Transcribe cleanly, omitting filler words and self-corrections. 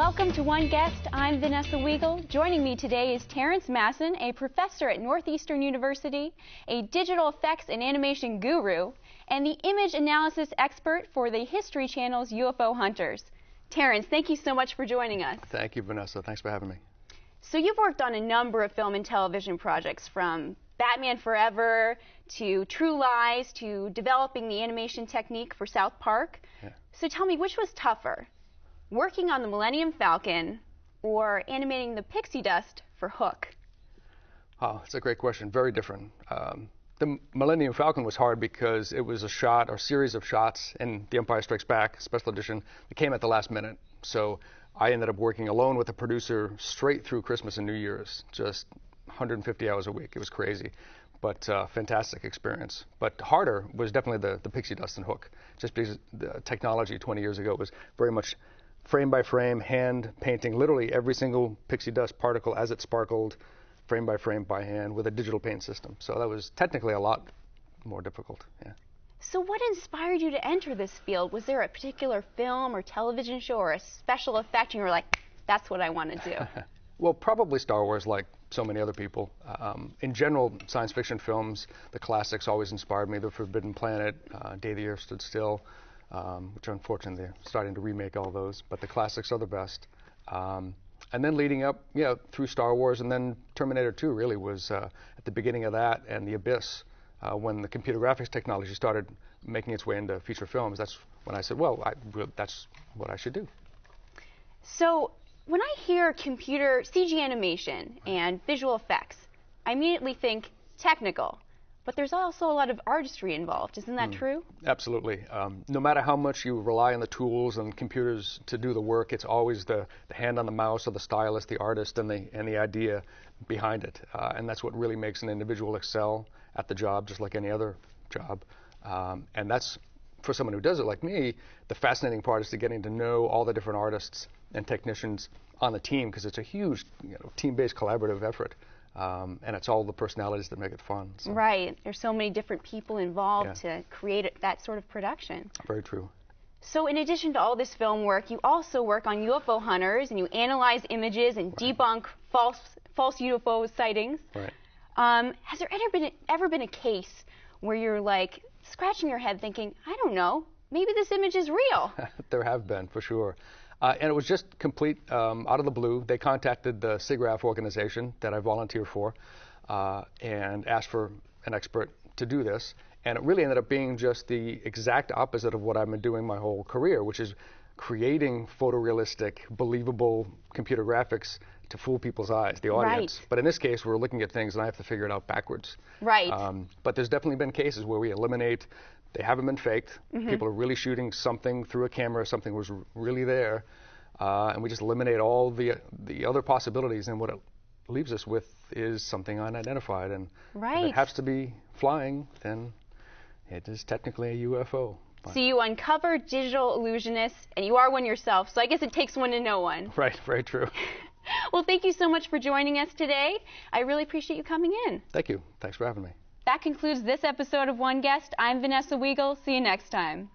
Welcome to One Guest. I'm Vanessa Wiegel. Joining me today is Terrence Masson, a professor at Northeastern University, a digital effects and animation guru, and the image analysis expert for the History Channel's UFO Hunters. Terrence, thank you so much for joining us. Thank you, Vanessa. Thanks for having me. So you've worked on a number of film and television projects, from Batman Forever to True Lies to developing the animation technique for South Park. Yeah. So tell me, which was tougher? Working on the Millennium Falcon or animating the pixie dust for Hook? Oh, that's a great question. Very different. The Millennium Falcon was hard because it was a shot or series of shots in The Empire Strikes Back Special Edition that came at the last minute. So I ended up working alone with the producer straight through Christmas and New Year's, just 150 hours a week. It was crazy, but fantastic experience. But harder was definitely the pixie dust and Hook, just because the technology 20 years ago was very much frame by frame, hand painting literally every single pixie dust particle as it sparkled, frame by frame by hand with a digital paint system. So that was technically a lot more difficult. Yeah. So what inspired you to enter this field? Was there a particular film or television show or a special effect and you were like, that's what I want to do? Well, probably Star Wars, like so many other people. In general, science fiction films, the classics always inspired me. The Forbidden Planet, Day the Earth Stood Still, which unfortunately they're starting to remake all those, but the classics are the best. And then leading up, yeah, through Star Wars, and then Terminator 2 really was at the beginning of that, and The Abyss, when the computer graphics technology started making its way into feature films. That's when I said, well, that's what I should do. So when I hear computer CG animation and visual effects, I immediately think technical. But there's also a lot of artistry involved. Isn't that true? Absolutely. No matter how much you rely on the tools and computers to do the work, it's always the hand on the mouse or the stylist, the artist, and the idea behind it. And that's what really makes an individual excel at the job, just like any other job. And that's, for someone who does it like me, the fascinating part is to getting to know all the different artists and technicians on the team, because it's a huge, you know, team-based collaborative effort. And it's all the personalities that make it fun. So. Right. There's so many different people involved to create that sort of production. Very true. So in addition to all this film work, you also work on UFO Hunters, and you analyze images and debunk false UFO sightings. Right. Has there ever been a case where you're like scratching your head thinking, I don't know, maybe this image is real? There have been, for sure. And it was just complete out of the blue. They contacted the SIGGRAPH organization that I volunteer for and asked for an expert to do this. And it really ended up being just the exact opposite of what I've been doing my whole career, which is creating photorealistic, believable computer graphics to fool people's eyes, the audience. Right. But in this case, we're looking at things and I have to figure it out backwards. Right. But there's definitely been cases where we eliminate. They haven't been faked. Mm-hmm. People are really shooting something through a camera, something was really there, and we just eliminate all the other possibilities, and what it leaves us with is something unidentified. And if it has to be flying, then it is technically a UFO. But so you uncover digital illusionists, and you are one yourself, so I guess it takes one to know one. Right, very true. Well, thank you so much for joining us today. I really appreciate you coming in. Thank you. Thanks for having me. That concludes this episode of One Guest. I'm Vanessa Wiegel. See you next time.